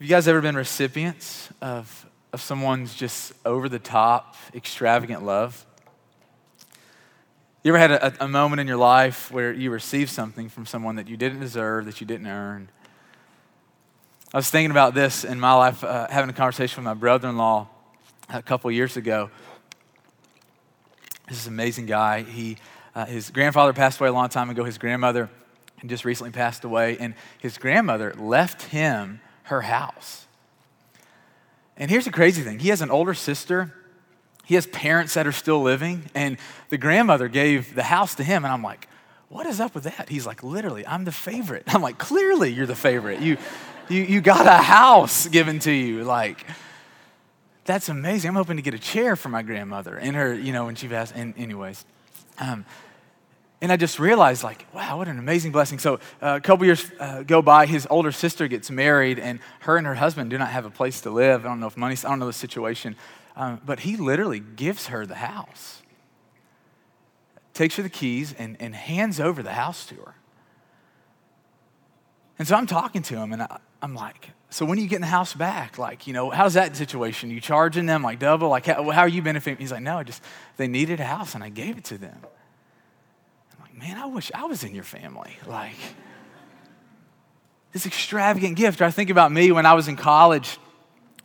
Have you guys ever been recipients of someone's just over-the-top, extravagant love? You ever had a moment in your life where you received something from someone that you didn't deserve, that you didn't earn? I was thinking about this in my life, having a conversation with my brother-in-law a couple years ago. This is an amazing guy. His grandfather passed away a long time ago. His grandmother had just recently passed away, and his grandmother left him her house. And here's the crazy thing. He has an older sister. He has parents that are still living, and the grandmother gave the house to him, and I'm like, what is up with that? He's like, literally, I'm the favorite. I'm like, clearly you're the favorite. You got a house given to you. Like, that's amazing. I'm hoping to get a chair for my grandmother and her, when she passed, and anyways. And I just realized, wow, what an amazing blessing. So a couple years go by, his older sister gets married, and her husband do not have a place to live. I don't know the situation. But he literally gives her the house, takes her the keys, and hands over the house to her. And so I'm talking to him, and I'm like, so when are you getting the house back? How's that situation? You charging them double? How are you benefiting? He's like, no, they needed a house, and I gave it to them. Man, I wish I was in your family. This extravagant gift. Or I think about me when I was in college.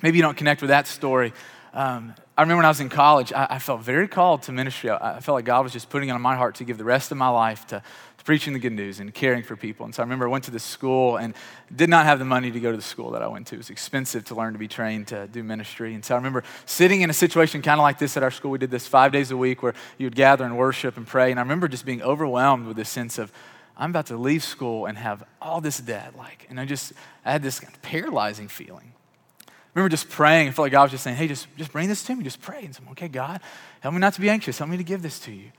Maybe you don't connect with that story. I remember when I was in college, I felt very called to ministry. I felt like God was just putting it on my heart to give the rest of my life to preaching the good news and caring for people. And so I remember I went to this school and did not have the money to go to the school that I went to. It was expensive to learn to be trained to do ministry. And so I remember sitting in a situation kind of like this at our school. We did this 5 days a week where you would gather and worship and pray. And I remember just being overwhelmed with this sense of, I'm about to leave school and have all this debt. And I had this kind of paralyzing feeling. I remember just praying. I felt like God was just saying, hey, just bring this to me. Just pray. And so I'm, okay, God, help me not to be anxious. Help me to give this to you.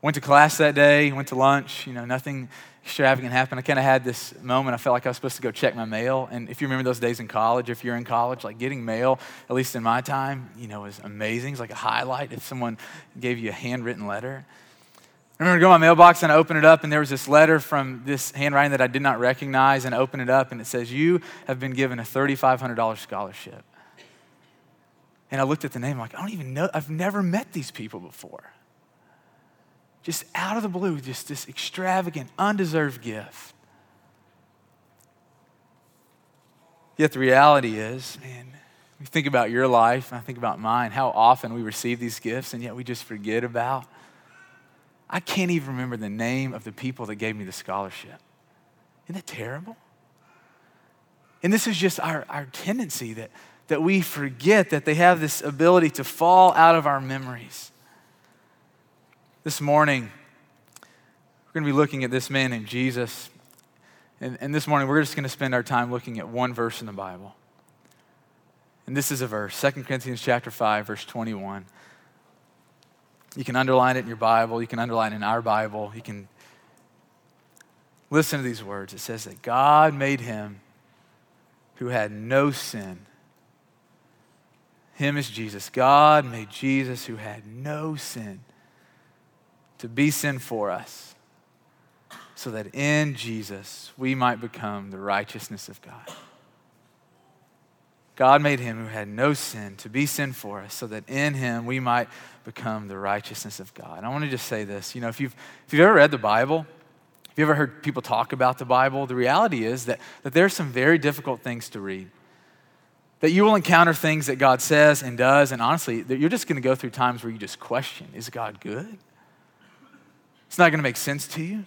Went to class that day. Went to lunch. Nothing extravagant happened. I kind of had this moment. I felt like I was supposed to go check my mail. And if you remember those days in college, if you're in college, getting mail, at least in my time, was amazing. It's like a highlight if someone gave you a handwritten letter. I remember going to my mailbox and I opened it up and there was this letter from this handwriting that I did not recognize, and I opened it up and it says, you have been given a $3,500 scholarship. And I looked at the name, I don't even know, I've never met these people before. Just out of the blue, just this extravagant, undeserved gift. Yet the reality is, man, we think about your life and I think about mine, how often we receive these gifts and yet we just forget about. I can't even remember the name of the people that gave me the scholarship. Isn't that terrible? And this is just our tendency that we forget that they have this ability to fall out of our memories. This morning, we're going to be looking at this man named Jesus. And this morning, we're just going to spend our time looking at one verse in the Bible. And this is a verse, 2 Corinthians chapter 5, verse 21. You can underline it in your Bible. You can underline it in our Bible. You can listen to these words. It says that God made him who had no sin. Him is Jesus. God made Jesus who had no sin to be sin for us, so that in Jesus we might become the righteousness of God. God made him who had no sin to be sin for us, so that in him we might become the righteousness of God. And I want to just say this. If you've ever read the Bible, if you've ever heard people talk about the Bible, the reality is that there are some very difficult things to read. That you will encounter things that God says and does, and honestly, that you're just going to go through times where you just question, is God good? It's not going to make sense to you.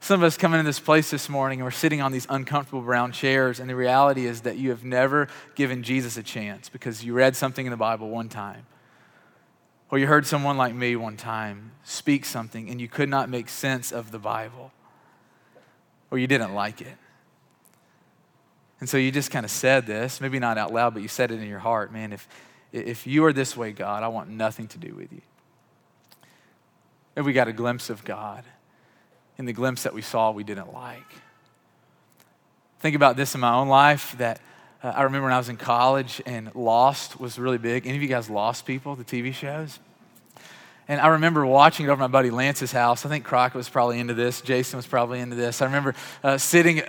Some of us come into this place this morning and we're sitting on these uncomfortable brown chairs, and the reality is that you have never given Jesus a chance because you read something in the Bible one time, or you heard someone like me one time speak something and you could not make sense of the Bible, or you didn't like it. And so you just kind of said this, maybe not out loud, but you said it in your heart, man, if you are this way, God, I want nothing to do with you. And we got a glimpse of God. In the glimpse that we saw, we didn't like. Think about this in my own life, that I remember when I was in college and Lost was really big. Any of you guys Lost people, the TV shows? And I remember watching it over my buddy Lance's house. I think Crockett was probably into this. Jason was probably into this. I remember sitting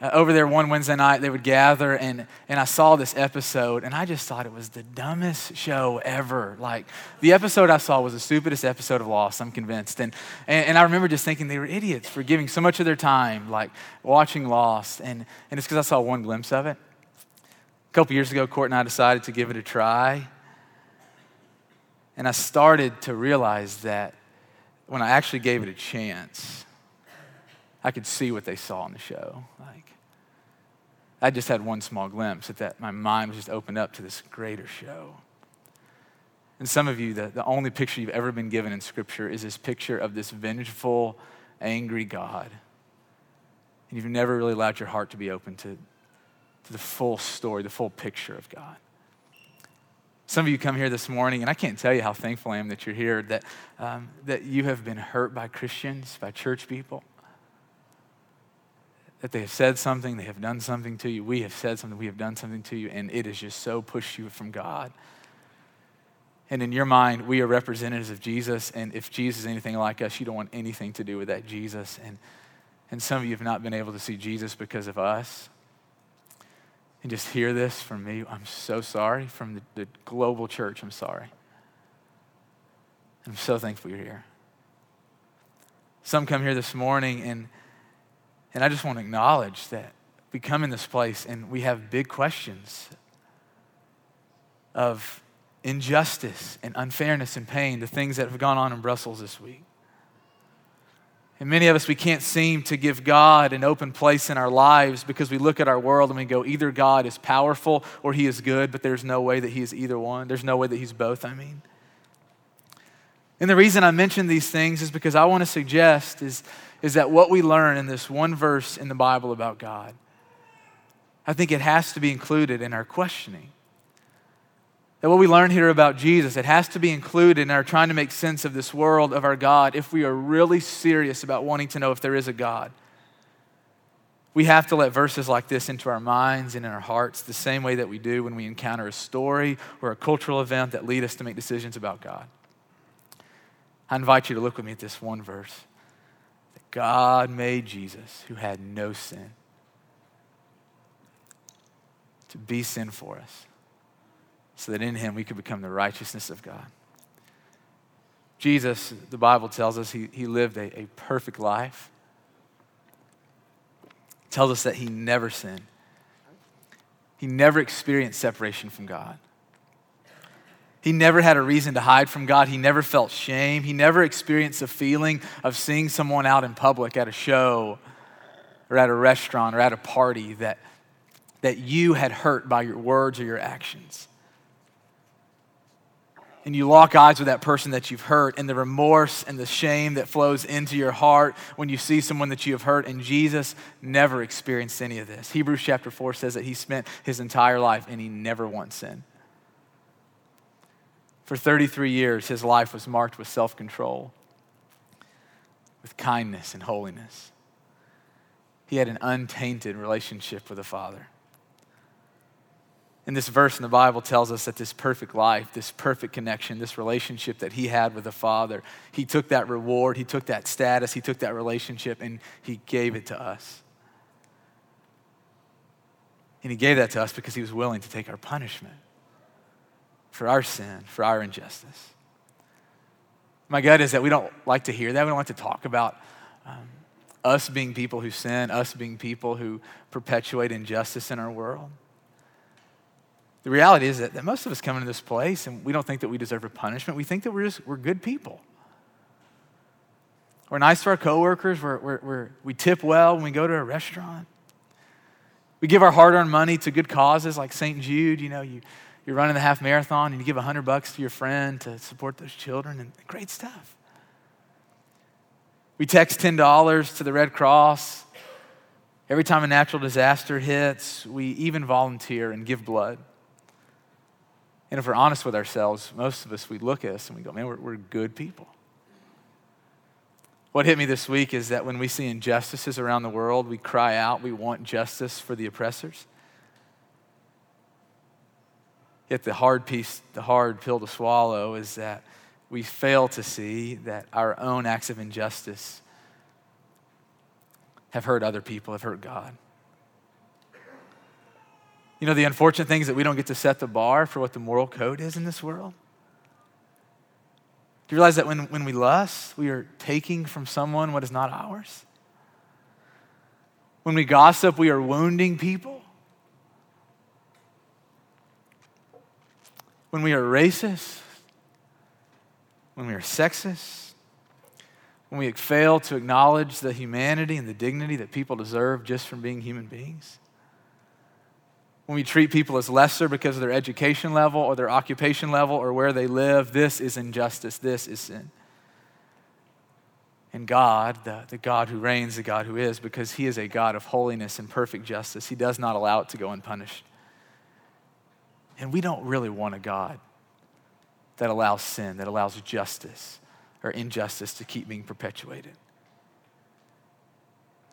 over there one Wednesday night. They would gather, and I saw this episode, and I just thought it was the dumbest show ever. Like, the episode I saw was the stupidest episode of Lost, I'm convinced. And I remember just thinking they were idiots for giving so much of their time, like, watching Lost. And it's because I saw one glimpse of it. A couple years ago, Court and I decided to give it a try. And I started to realize that when I actually gave it a chance, I could see what they saw on the show. Like, I just had one small glimpse at that. My mind was just opened up to this greater show. And some of you, the only picture you've ever been given in Scripture is this picture of this vengeful, angry God. And you've never really allowed your heart to be open to the full story, the full picture of God. Some of you come here this morning, and I can't tell you how thankful I am that you're here, that you have been hurt by Christians, by church people, that they have said something, they have done something to you. We have said something, we have done something to you, and it has just so pushed you from God. And in your mind, we are representatives of Jesus, and if Jesus is anything like us, you don't want anything to do with that Jesus. And some of you have not been able to see Jesus because of us. And just hear this from me, I'm so sorry. From the global church, I'm sorry. I'm so thankful you're here. Some come here this morning, and I just want to acknowledge that we come in this place and we have big questions of injustice and unfairness and pain, the things that have gone on in Brussels this week. And many of us, we can't seem to give God an open place in our lives because we look at our world and we go, either God is powerful or he is good, but there's no way that he is either one. There's no way that he's both, I mean. And the reason I mention these things is because I want to suggest is that what we learn in this one verse in the Bible about God, I think it has to be included in our questioning. That what we learn here about Jesus, it has to be included in our trying to make sense of this world, of our God, if we are really serious about wanting to know if there is a God. We have to let verses like this into our minds and in our hearts the same way that we do when we encounter a story or a cultural event that lead us to make decisions about God. I invite you to look with me at this one verse. That God made Jesus, who had no sin, to be sin for us, so that in him we could become the righteousness of God. Jesus, the Bible tells us, he lived a perfect life. It tells us that he never sinned. He never experienced separation from God. He never had a reason to hide from God. He never felt shame. He never experienced the feeling of seeing someone out in public at a show or at a restaurant or at a party that you had hurt by your words or your actions. And you lock eyes with that person that you've hurt, and the remorse and the shame that flows into your heart when you see someone that you have hurt. And Jesus never experienced any of this. Hebrews chapter 4 says that he spent his entire life and he never once sinned. For 33 years, his life was marked with self-control, with kindness and holiness. He had an untainted relationship with the Father. And this verse in the Bible tells us that this perfect life, this perfect connection, this relationship that he had with the Father, he took that reward, he took that status, he took that relationship, and he gave it to us. And he gave that to us because he was willing to take our punishment for our sin, for our injustice. My gut is that we don't like to hear that. We don't like to talk about us being people who sin, us being people who perpetuate injustice in our world. The reality is that most of us come into this place and we don't think that we deserve a punishment. We think that we're good people. We're nice to our coworkers. We tip well when we go to a restaurant. We give our hard-earned money to good causes like St. Jude. You know, you're running the half marathon and you give $100 to your friend to support those children, and great stuff. We text $10 to the Red Cross. Every time a natural disaster hits, we even volunteer and give blood. And if we're honest with ourselves, most of us, we look at us and we go, man, we're good people. What hit me this week is that when we see injustices around the world, we cry out, we want justice for the oppressors. Yet the hard pill to swallow is that we fail to see that our own acts of injustice have hurt other people, have hurt God. You know, the unfortunate thing is that we don't get to set the bar for what the moral code is in this world. Do you realize that when we lust, we are taking from someone what is not ours? When we gossip, we are wounding people. When we are racist, when we are sexist, when we fail to acknowledge the humanity and the dignity that people deserve just from being human beings, when we treat people as lesser because of their education level or their occupation level or where they live, this is injustice, this is sin. And God, the God who reigns, the God who is, because he is a God of holiness and perfect justice, he does not allow it to go unpunished. And we don't really want a God that allows sin, that allows justice or injustice to keep being perpetuated.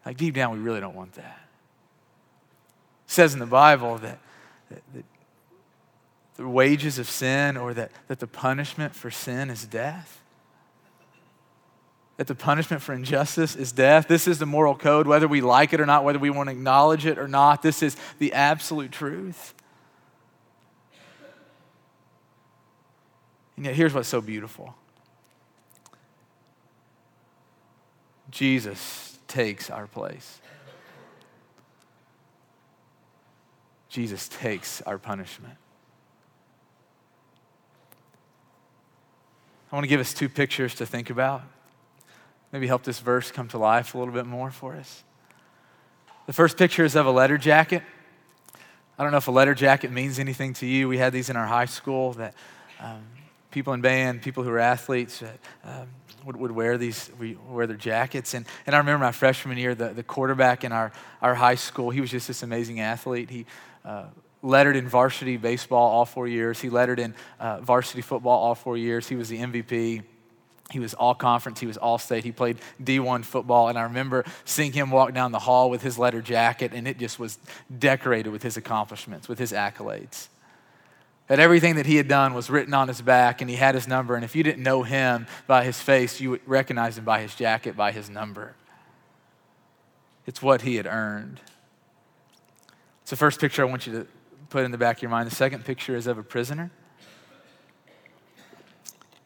Like deep down, we really don't want that. It says in the Bible that the wages of sin, or that the punishment for sin is death. That the punishment for injustice is death. This is the moral code, whether we like it or not, whether we want to acknowledge it or not. This is the absolute truth. And yet here's what's so beautiful. Jesus takes our place. Jesus takes our punishment. I want to give us two pictures to think about. Maybe help this verse come to life a little bit more for us. The first picture is of a letter jacket. I don't know if a letter jacket means anything to you. We had these in our high school that people in band, people who were athletes would wear these, wear their jackets. And I remember my freshman year, the quarterback in our high school, he was just this amazing athlete. He lettered in varsity baseball all 4 years. He lettered in varsity football all 4 years. He was the MVP. He was all conference, he was all state, he played D1 football, and I remember seeing him walk down the hall with his letter jacket, and it just was decorated with his accomplishments, with his accolades. That everything that he had done was written on his back, and he had his number, and if you didn't know him by his face, you would recognize him by his jacket, by his number. It's what he had earned. It's the first picture I want you to put in the back of your mind. The second picture is of a prisoner.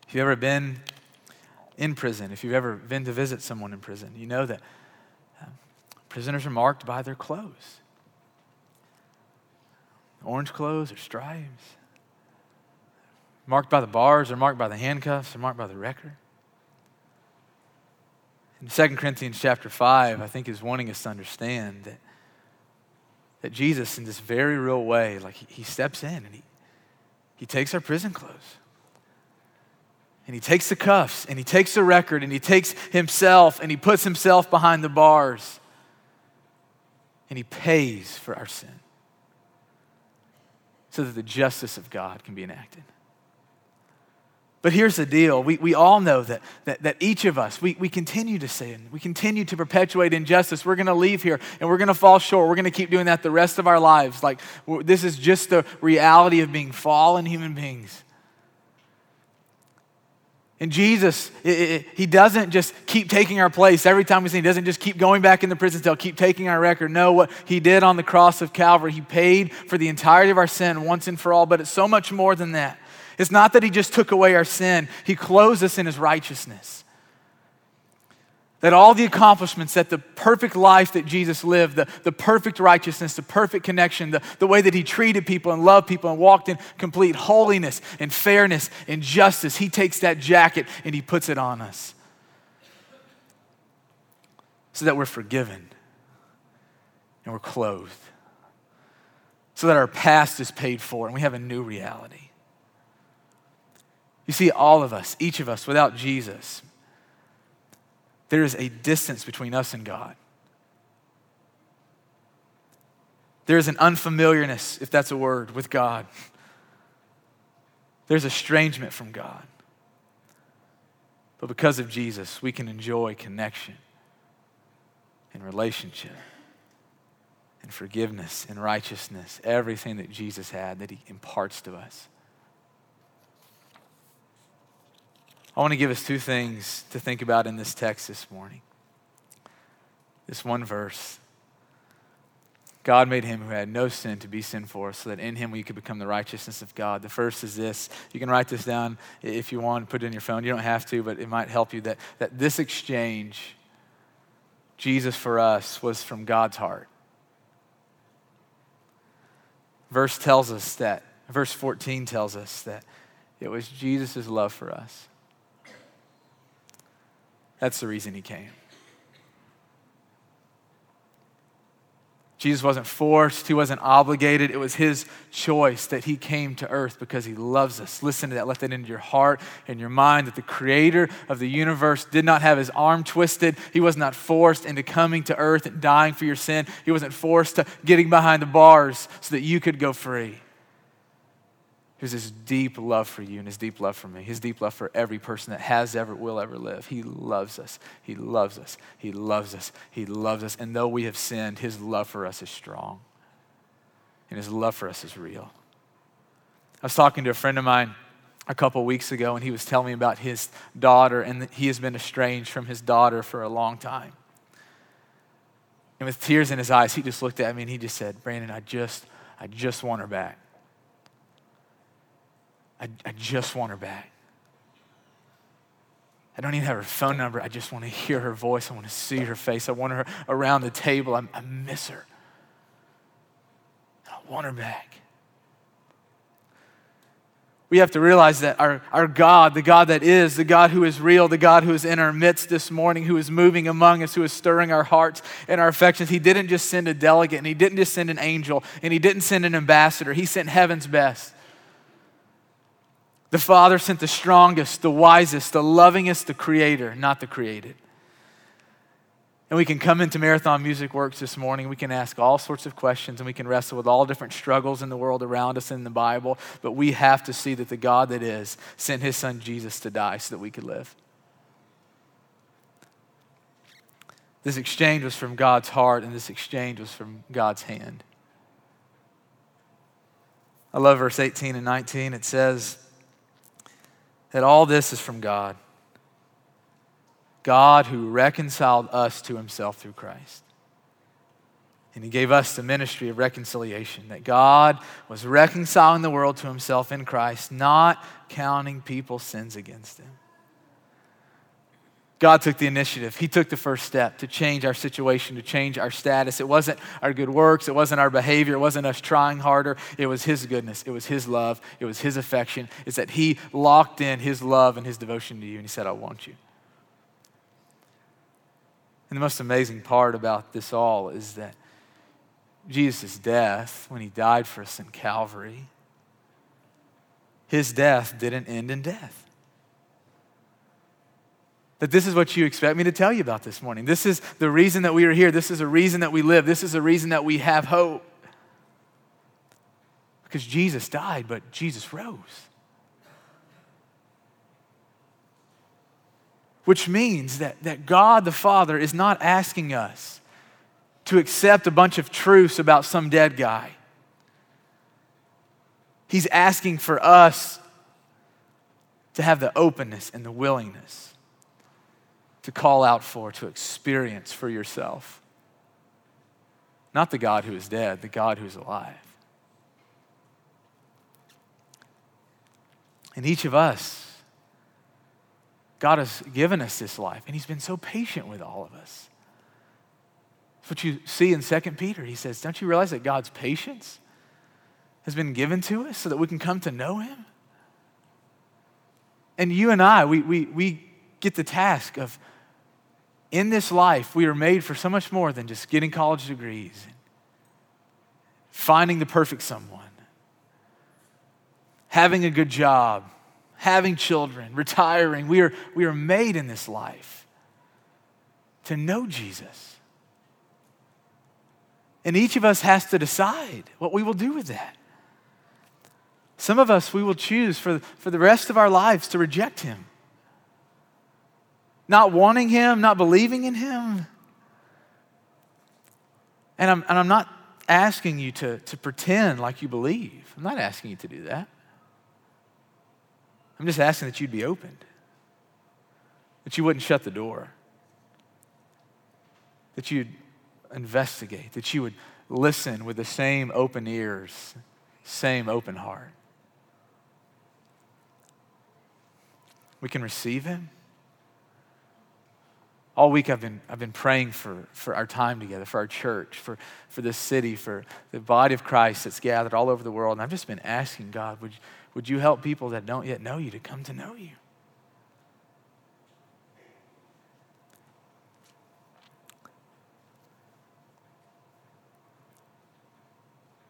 If you've ever been in prison, if you've ever been to visit someone in prison, you know that prisoners are marked by their clothes. Orange clothes or stripes. Marked by the bars, or marked by the handcuffs, or marked by the record. In 2 Corinthians chapter 5, I think is wanting us to understand that Jesus, in this very real way, like he steps in and he takes our prison clothes. And he takes the cuffs, and he takes the record, and he takes himself, and he puts himself behind the bars, and he pays for our sin so that the justice of God can be enacted. But here's the deal. We all know that each of us, we continue to sin. We continue to perpetuate injustice. We're going to leave here, and we're going to fall short. We're going to keep doing that the rest of our lives. Like, this is just the reality of being fallen human beings. And Jesus, he doesn't just keep taking our place every time we sin. He doesn't just keep going back in the prison cell, keep taking our record. No, what he did on the cross of Calvary, he paid for the entirety of our sin once and for all, but it's so much more than that. It's not that he just took away our sin. He clothes us in his righteousness. That all the accomplishments, that the perfect life that Jesus lived, the perfect righteousness, the perfect connection, the way that he treated people and loved people and walked in complete holiness and fairness and justice, he takes that jacket and he puts it on us so that we're forgiven and we're clothed, so that our past is paid for and we have a new reality. You see, all of us, each of us, without Jesus, there is a distance between us and God. There is an unfamiliarness, if that's a word, with God. There's estrangement from God. But because of Jesus, we can enjoy connection and relationship and forgiveness and righteousness, everything that Jesus had that he imparts to us. I want to give us two things to think about in this text this morning. This one verse. God made him who had no sin to be sin for us, so that in him we could become the righteousness of God. The first is this. You can write this down if you want, put it in your phone. You don't have to, but it might help you that this exchange, Jesus for us, was from God's heart. Verse tells us that, verse 14 tells us that it was Jesus' love for us. That's the reason he came. Jesus wasn't forced. He wasn't obligated. It was his choice that he came to earth because he loves us. Listen to that. Let that into your heart and your mind, that the creator of the universe did not have his arm twisted. He was not forced into coming to earth and dying for your sin. He wasn't forced to getting behind the bars so that you could go free. It was his deep love for you and his deep love for me, his deep love for every person that has ever, will ever live. He loves us. He loves us. He loves us. He loves us. And though we have sinned, his love for us is strong. And his love for us is real. I was talking to a friend of mine a couple weeks ago, and he was telling me about his daughter, and that he has been estranged from his daughter for a long time. And with tears in his eyes, he just looked at me and he just said, "Brandon, I just want her back. I just want her back. I don't even have her phone number. I just want to hear her voice. I want to see her face. I want her around the table. I miss her. I want her back." We have to realize that our God, the God that is, the God who is real, the God who is in our midst this morning, who is moving among us, who is stirring our hearts and our affections, he didn't just send a delegate, and he didn't just send an angel, and he didn't send an ambassador. He sent heaven's best. The Father sent the strongest, the wisest, the lovingest, the creator, not the created. And we can come into Marathon Music Works this morning. We can ask all sorts of questions, and we can wrestle with all different struggles in the world around us in the Bible. But we have to see that the God that is sent his son Jesus to die so that we could live. This exchange was from God's heart, and this exchange was from God's hand. I love verse 18 and 19. It says that all this is from God. God who reconciled us to himself through Christ. And he gave us the ministry of reconciliation, that God was reconciling the world to himself in Christ, not counting people's sins against him. God took the initiative. He took the first step to change our situation, to change our status. It wasn't our good works. It wasn't our behavior. It wasn't us trying harder. It was his goodness. It was his love. It was his affection. It's that he locked in his love and his devotion to you, and he said, "I want you." And the most amazing part about this all is that Jesus' death, when he died for us in Calvary, his death didn't end in death. That this is what you expect me to tell you about this morning. This is the reason that we are here. This is the reason that we live. This is the reason that we have hope. Because Jesus died, but Jesus rose. Which means that God the Father is not asking us to accept a bunch of truths about some dead guy. He's asking for us to have the openness and the willingness to call out for, to experience for yourself. Not the God who is dead, the God who is alive. And each of us, God has given us this life, and he's been so patient with all of us. That's what you see in 2 Peter. He says, don't you realize that God's patience has been given to us so that we can come to know him? And you and I, we get the task of, in this life, we are made for so much more than just getting college degrees and finding the perfect someone, having a good job, having children, retiring. We are made in this life to know Jesus. And each of us has to decide what we will do with that. Some of us, we will choose for the rest of our lives to reject him. Not wanting him, not believing in him. And I'm not asking you to pretend like you believe. I'm not asking you to do that. I'm just asking that you'd be open. that you wouldn't shut the door, that you'd investigate, that you would listen with the same open ears, same open heart. We can receive him. All week I've been praying for our time together, for our church, for this city, for the body of Christ that's gathered all over the world. And I've just been asking God, would you help people that don't yet know you to come to know you?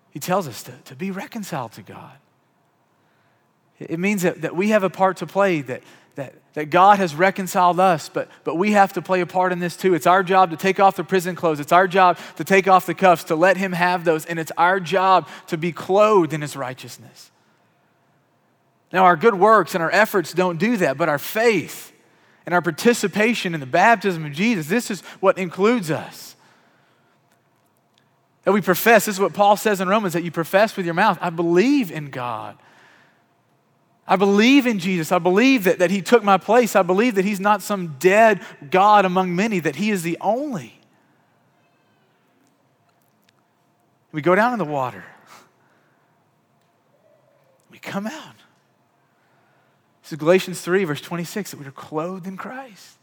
He tells us to be reconciled to God. It means that we have a part to play, that God has reconciled us, but we have to play a part in this too. It's our job to take off the prison clothes. It's our job to take off the cuffs, to let him have those. And it's our job to be clothed in his righteousness. Now, our good works and our efforts don't do that, but our faith and our participation in the baptism of Jesus, this is what includes us. That we profess, this is what Paul says in Romans, that you profess with your mouth, I believe in God. I believe in Jesus. I believe that he took my place. I believe that he's not some dead God among many, that he is the only. We go down in the water. We come out. This is Galatians 3, verse 26, that we are clothed in Christ.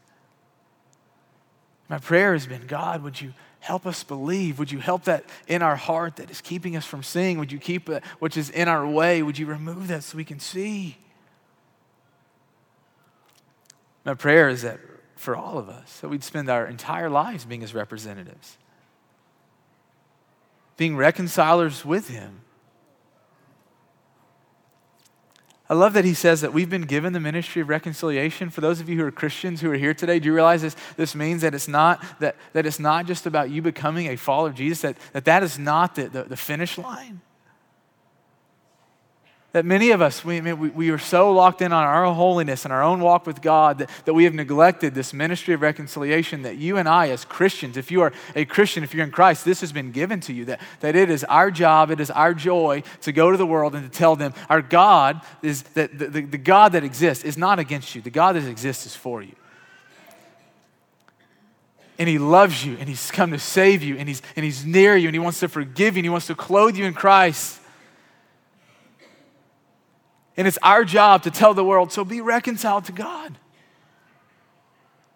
My prayer has been, God, would you help us believe? Would you help that in our heart that is keeping us from seeing? Would you keep it, which is in our way? Would you remove that so we can see? My prayer is that for all of us, that we'd spend our entire lives being his representatives, being reconcilers with him. I love that he says that we've been given the ministry of reconciliation. For those of you who are Christians who are here today, do you realize this means that it's not just about you becoming a follower of Jesus, that is not the finish line? That many of us, we are so locked in on our own holiness and our own walk with God that we have neglected this ministry of reconciliation that you and I as Christians, if you are a Christian, if you're in Christ, this has been given to you, that it is our job, it is our joy to go to the world and to tell them our God is, that the God that exists is not against you. The God that exists is for you. And he loves you and he's come to save you and he's near you and he wants to forgive you and he wants to clothe you in Christ. And it's our job to tell the world, so be reconciled to God.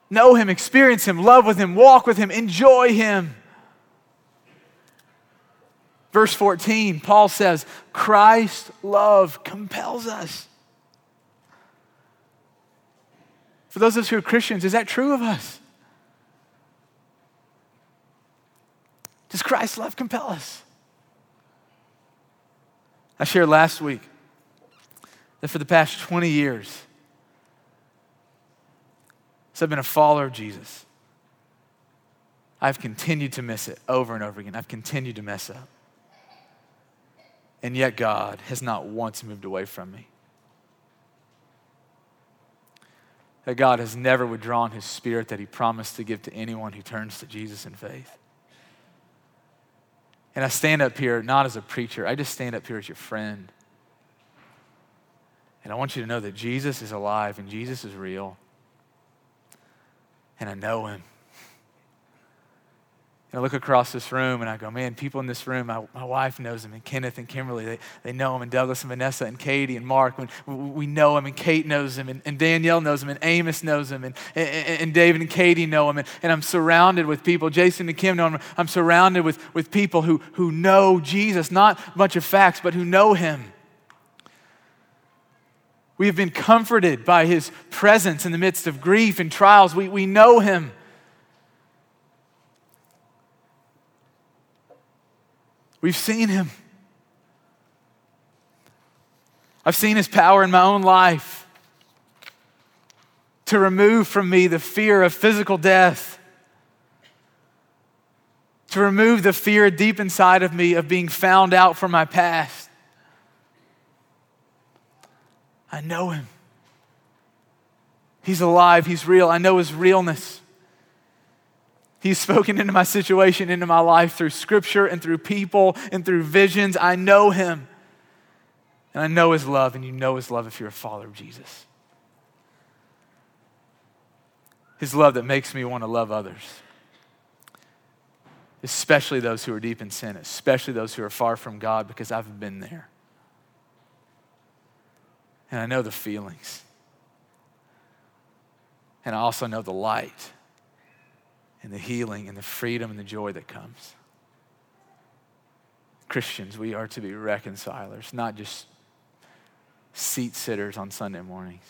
Know him, experience him, love with him, walk with him, enjoy him. Verse 14, Paul says, Christ's love compels us. For those of us who are Christians, is that true of us? Does Christ's love compel us? I shared last week that for the past 20 years, since I've been a follower of Jesus, I've continued to miss it over and over again. I've continued to mess up. And yet God has not once moved away from me. That God has never withdrawn his spirit that he promised to give to anyone who turns to Jesus in faith. And I stand up here not as a preacher. I just stand up here as your friend. And I want you to know that Jesus is alive and Jesus is real. And I know him. And I look across this room and I go, man, people in this room, my wife knows him, and Kenneth and Kimberly, they know him, and Douglas and Vanessa and Katie and Mark, we know him, and Kate knows him, and Danielle knows him, and Amos knows him, and David and Katie know him, and I'm surrounded with people. Jason and Kim know him. I'm surrounded with people who know Jesus, not a bunch of facts, but who know him. We have been comforted by his presence in the midst of grief and trials. We know him. We've seen him. I've seen his power in my own life to remove from me the fear of physical death, to remove the fear deep inside of me of being found out for my past. I know him. He's alive. He's real. I know his realness. He's spoken into my situation, into my life through scripture and through people and through visions. I know him. And I know his love, and you know his love if you're a follower of Jesus. His love that makes me want to love others, especially those who are deep in sin, especially those who are far from God, because I've been there. And I know the feelings. And I also know the light and the healing and the freedom and the joy that comes. Christians, we are to be reconcilers, not just seat sitters on Sunday mornings.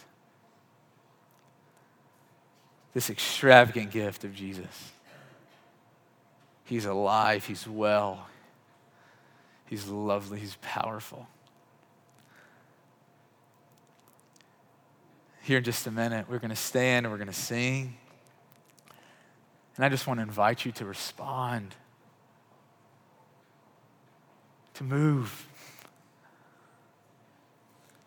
This extravagant gift of Jesus. He's alive, he's well, he's lovely, he's powerful. Here in just a minute, we're gonna stand and we're gonna sing. And I just wanna invite you to respond, to move.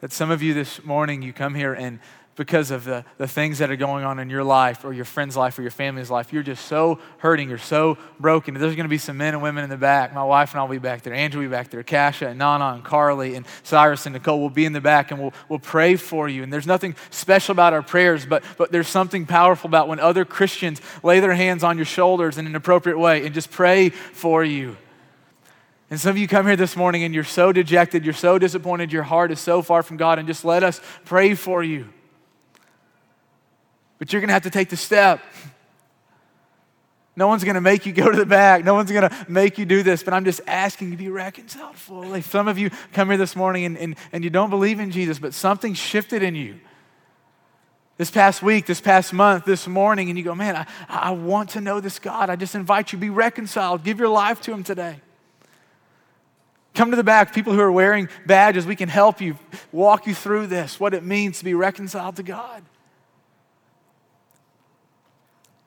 That some of you this morning, you come here and because of the things that are going on in your life or your friend's life or your family's life, you're just so hurting, you're so broken. There's gonna be some men and women in the back. My wife and I will be back there. Andrew will be back there. Kasha and Nana and Carly and Cyrus and Nicole will be in the back and we'll pray for you. And there's nothing special about our prayers, but there's something powerful about when other Christians lay their hands on your shoulders in an appropriate way and just pray for you. And some of you come here this morning and you're so dejected, you're so disappointed, your heart is so far from God, and just let us pray for you. But you're gonna have to take the step. No one's gonna make you go to the back. No one's gonna make you do this, but I'm just asking you to be reconciled fully. Some of you come here this morning and you don't believe in Jesus, but something shifted in you. This past week, this past month, this morning, and you go, man, I want to know this God. I just invite you, be reconciled. Give your life to him today. Come to the back. People who are wearing badges, we can help you, walk you through this, what it means to be reconciled to God.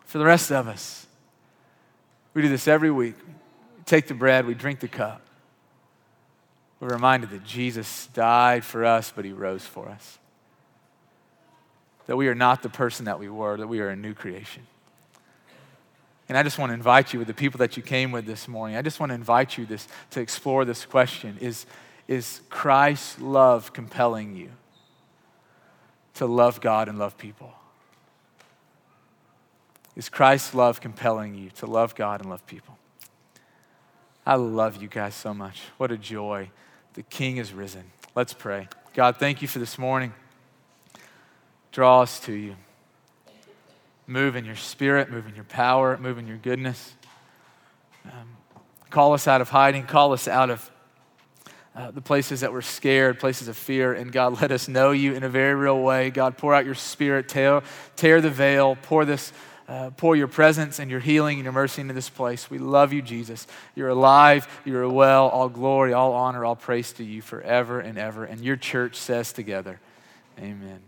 For the rest of us, we do this every week. We take the bread, we drink the cup. We're reminded that Jesus died for us, but he rose for us. That we are not the person that we were, that we are a new creation. And I just want to invite you with the people that you came with this morning, I just want to invite you to explore this question. Is Christ's love compelling you to love God and love people? Is Christ's love compelling you to love God and love people? I love you guys so much. What a joy. The King is risen. Let's pray. God, thank you for this morning. Draw us to you. Move in your spirit, move in your power, move in your goodness. Call us out of hiding. Call us out of the places that we're scared, places of fear, and God, let us know you in a very real way. God, pour out your spirit, tear the veil, pour your presence and your healing and your mercy into this place. We love you, Jesus. You're alive, you're well, all glory, all honor, all praise to you forever and ever. And your church says together, amen.